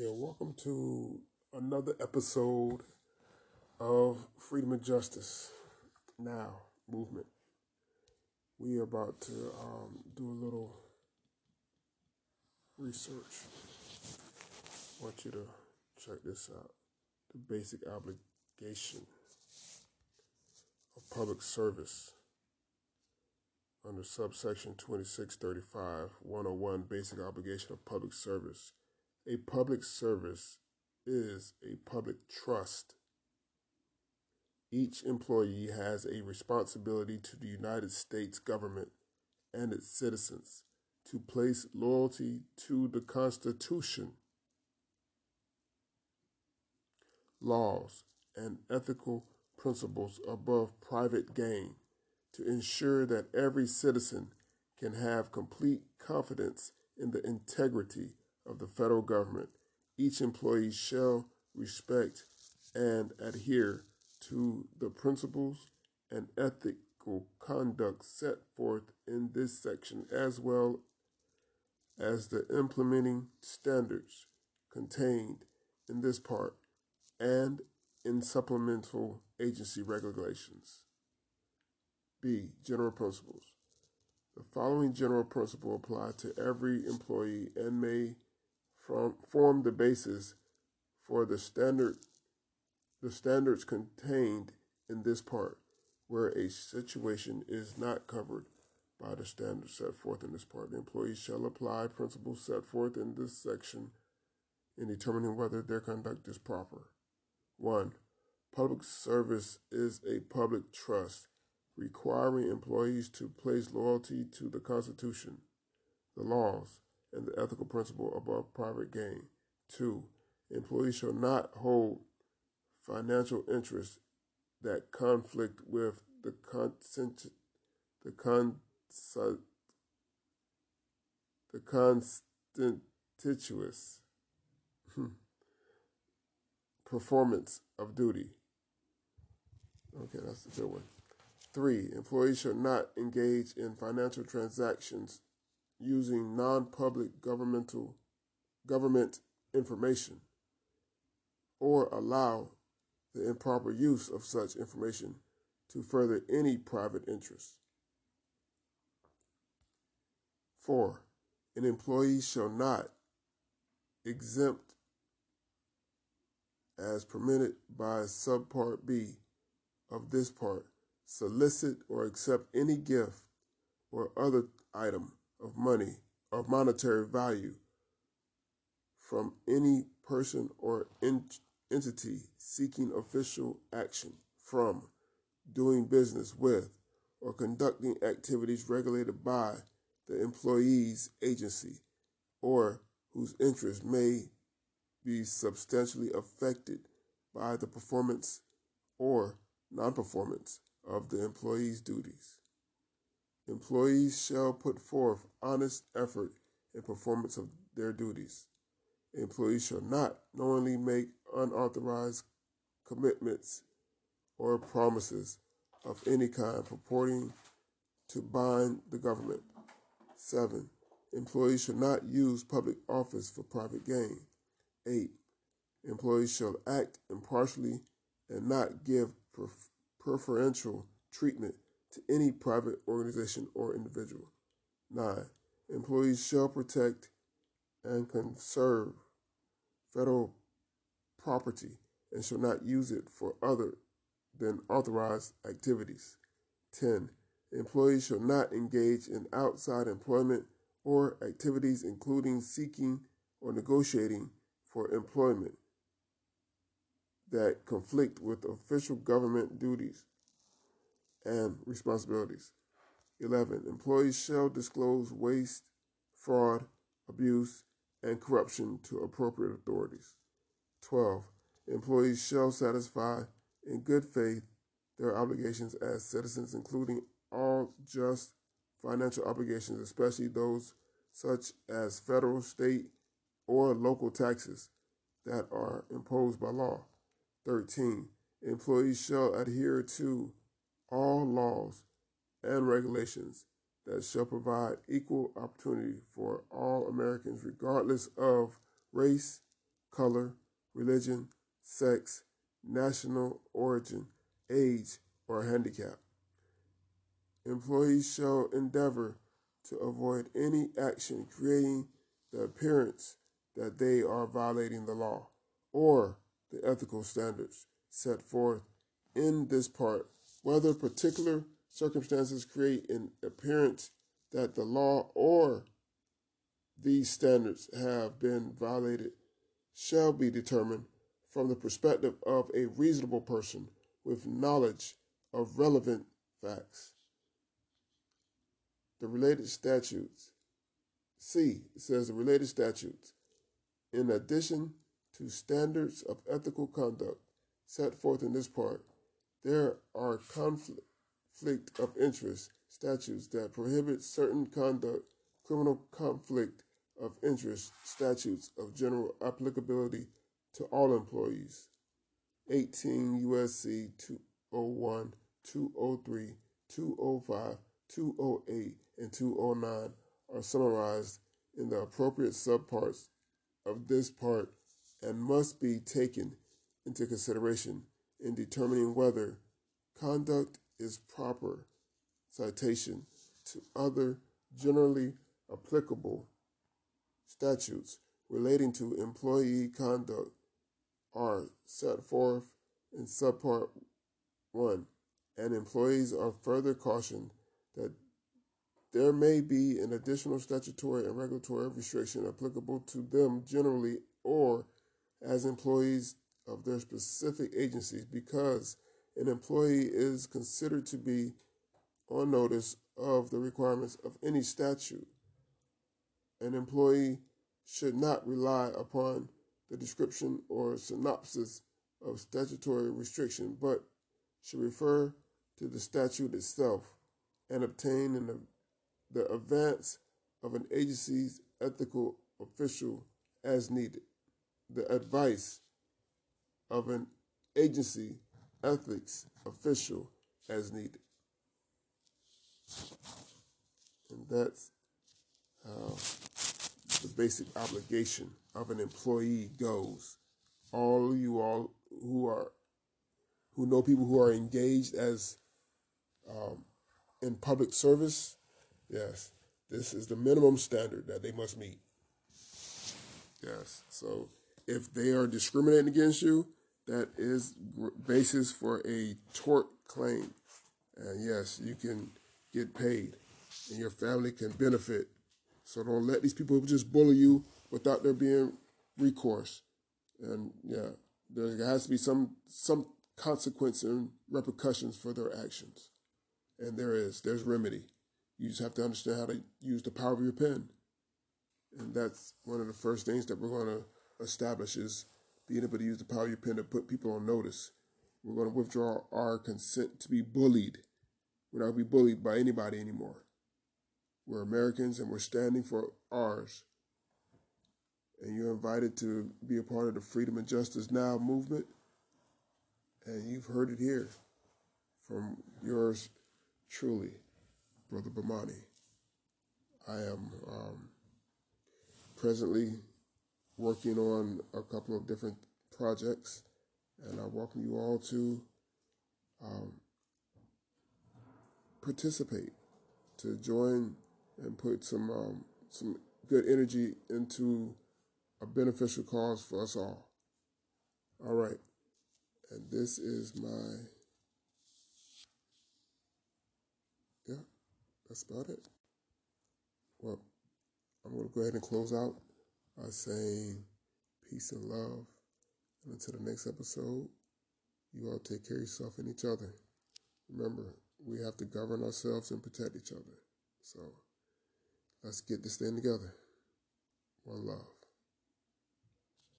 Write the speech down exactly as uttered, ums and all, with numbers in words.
Yeah, welcome to another episode of Freedom and Justice Now Movement. We are about to um, do a little research. I want you to check this out. The basic obligation of public service under subsection twenty-six thirty-five one oh one, basic obligation of public service. A public service is a public trust. Each employee has a responsibility to the United States government and its citizens to place loyalty to the Constitution, laws, and ethical principles above private gain to ensure that every citizen can have complete confidence in the integrity of the federal government. Each employee shall respect and adhere to the principles and ethical conduct set forth in this section, as well as the implementing standards contained in this part and in supplemental agency regulations. B. General principles. The following general principle apply to every employee and may form the basis for the standard, the standards contained in this part, where a situation is not covered by the standards set forth in this part. The employee shall apply principles set forth in this section in determining whether their conduct is proper. One, public service is a public trust, requiring employees to place loyalty to the Constitution, the laws, and the ethical principle above private gain. Two, employees shall not hold financial interests that conflict with the consent, the con, the constituous performance of duty. Okay, that's a good one. Three, employees shall not engage in financial transactions using non-public governmental government information or allow the improper use of such information to further any private interest. Four, an employee shall not, exempt as permitted by subpart B of this part, solicit or accept any gift or other item of money of monetary value from any person or ent- entity seeking official action from, doing business with, or conducting activities regulated by the employee's agency, or whose interests may be substantially affected by the performance or non-performance of the employee's duties. Employees shall put forth honest effort in performance of their duties. Employees shall not knowingly make unauthorized commitments or promises of any kind purporting to bind the government. Seven, employees shall not use public office for private gain. Eight, employees shall act impartially and not give preferential treatment to any private organization or individual. Nine, employees shall protect and conserve federal property and shall not use it for other than authorized activities. Ten, employees shall not engage in outside employment or activities including seeking or negotiating for employment that conflict with official government duties and responsibilities. eleven. Employees shall disclose waste, fraud, abuse, and corruption to appropriate authorities. twelve. Employees shall satisfy in good faith their obligations as citizens, including all just financial obligations, especially those such as federal, state, or local taxes that are imposed by law. thirteen. Employees shall adhere to all laws and regulations that shall provide equal opportunity for all Americans regardless of race, color, religion, sex, national origin, age, or handicap. Employees shall endeavor to avoid any action creating the appearance that they are violating the law or the ethical standards set forth in this part, whether particular circumstances create an appearance that the law or these standards have been violated shall be determined from the perspective of a reasonable person with knowledge of relevant facts. The related statutes. C, it says the related statutes, in addition to standards of ethical conduct set forth in this part, there are conflict of interest statutes that prohibit certain conduct, criminal conflict of interest statutes of general applicability to all employees. eighteen U S C two oh one, two oh three, two oh five, two oh eight, and two oh nine are summarized in the appropriate subparts of this part and must be taken into consideration in determining whether conduct is proper citation to other generally applicable statutes relating to employee conduct are set forth in subpart one, and employees are further cautioned that there may be an additional statutory and regulatory restriction applicable to them generally or as employees of their specific agencies, because an employee is considered to be on notice of the requirements of any statute. An employee should not rely upon the description or synopsis of statutory restriction, but should refer to the statute itself and obtain an the advance of an agency's ethical official as needed. The advice of an agency ethics official as needed. And that's how the basic obligation of an employee goes. All you all who are, who know people who are engaged as um, in public service, yes, this is the minimum standard that they must meet. Yes, so if they are discriminating against you, that is basis for a tort claim. And yes, you can get paid and your family can benefit. So don't let these people just bully you without there being recourse. And yeah, there has to be some, some consequence and repercussions for their actions. And there is, there's remedy. You just have to understand how to use the power of your pen. And that's one of the first things that we're going to establish is being able to use the power of your pen to put people on notice. We're going to withdraw our consent to be bullied. We're not going to be bullied by anybody anymore. We're Americans and we're standing for ours. And you're invited to be a part of the Freedom and Justice Now movement. And you've heard it here from yours truly, Brother Bamani. I am um, presently working on a couple of different projects, and I welcome you all to um, participate, to join and put some um, some good energy into a beneficial cause for us all. All right, and this is my, yeah. That's about it. Well, I'm going to go ahead and close out by saying peace and love. And until the next episode, you all take care of yourself and each other. Remember, we have to govern ourselves and protect each other. So let's get this thing together. One love.